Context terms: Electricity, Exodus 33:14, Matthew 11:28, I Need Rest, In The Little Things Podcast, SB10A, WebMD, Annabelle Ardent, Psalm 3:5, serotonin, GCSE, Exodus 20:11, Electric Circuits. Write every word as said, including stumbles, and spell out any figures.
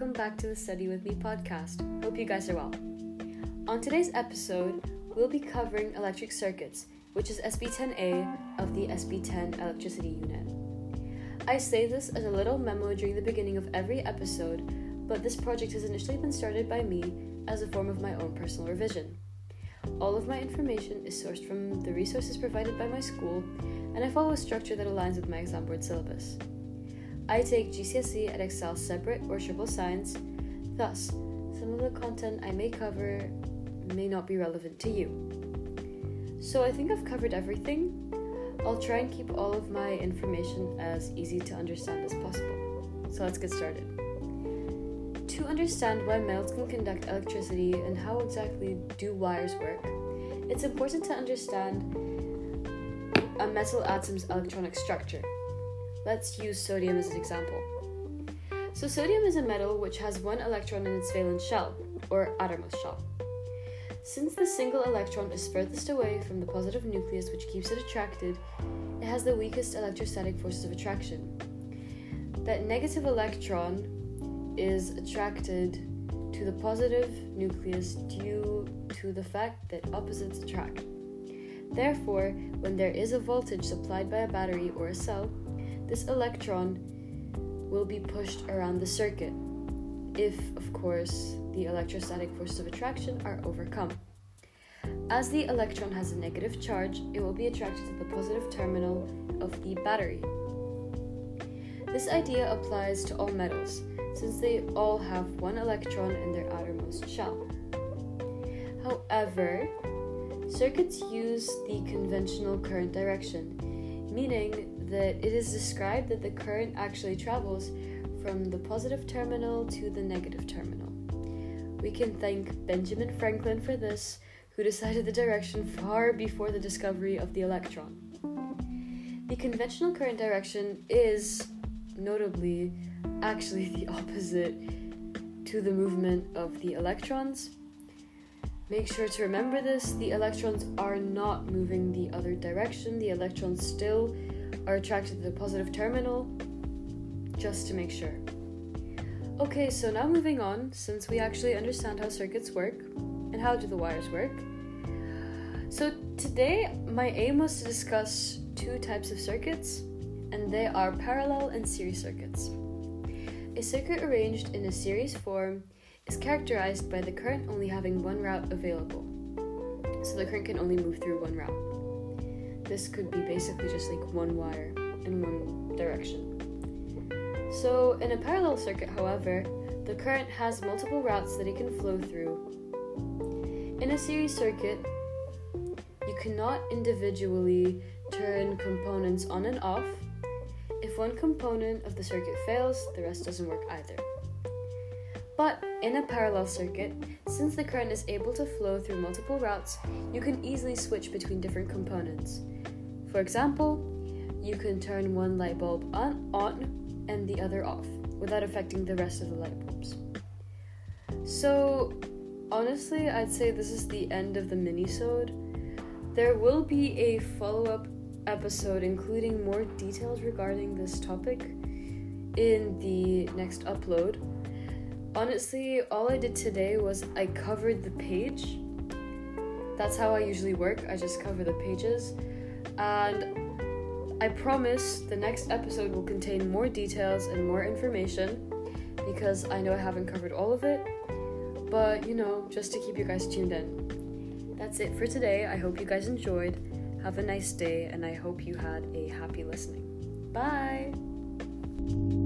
welcome back to the Study With Me podcast. Hope you guys are well. On today's episode, we'll be covering electric circuits, which is S B ten A of the S B ten electricity unit. I say this as a little memo during the beginning of every episode, but this project has initially been started by me as a form of my own personal revision. All of my information is sourced from the resources provided by my school, and I follow a structure that aligns with my exam board syllabus. I take G C S E and Excel separate or triple science, thus, some of the content I may cover may not be relevant to you. So I think I've covered everything. I'll try and keep all of my information as easy to understand as possible. So let's get started. To understand why metals can conduct electricity and how exactly do wires work, it's important to understand a metal atom's electronic structure. Let's use sodium as an example. So sodium is a metal which has one electron in its valence shell, or outermost shell. Since the single electron is furthest away from the positive nucleus which keeps it attracted, it has the weakest electrostatic forces of attraction. That negative electron is attracted to the positive nucleus due to the fact that opposites attract. Therefore, when there is a voltage supplied by a battery or a cell, this electron will be pushed around the circuit, if, of course, the electrostatic forces of attraction are overcome. As the electron has a negative charge, it will be attracted to the positive terminal of the battery. This idea applies to all metals, since they all have one electron in their outermost shell. However, circuits use the conventional current direction, meaning that it is described that the current actually travels from the positive terminal to the negative terminal. We can thank Benjamin Franklin for this, who decided the direction far before the discovery of the electron. The conventional current direction is, notably, actually the opposite to the movement of the electrons. Make sure to remember this, the electrons are not moving the other direction, the electrons still are attracted to the positive terminal, just to make sure. Okay, so now moving on, since we actually understand how circuits work and how do the wires work. So today my aim was to discuss two types of circuits, and they are parallel and series circuits. A circuit arranged in a series form is characterized by the current only having one route available. So the current can only move through one route. This could be basically just like one wire in one direction. So in a parallel circuit, however, the current has multiple routes that it can flow through. In a series circuit, you cannot individually turn components on and off. If one component of the circuit fails, the rest doesn't work either. But in a parallel circuit, since the current is able to flow through multiple routes, you can easily switch between different components. For example, you can turn one light bulb on, on and the other off, without affecting the rest of the light bulbs. So, honestly, I'd say this is the end of the mini-sode. There will be a follow-up episode including more details regarding this topic in the next upload. Honestly, all I did today was I covered the page. That's how I usually work, I just cover the pages. And I promise the next episode will contain more details and more information, because I know I haven't covered all of it, but you know, just to keep you guys tuned in. That's it for today. I hope you guys enjoyed. Have a nice day, and I hope you had a happy listening. Bye!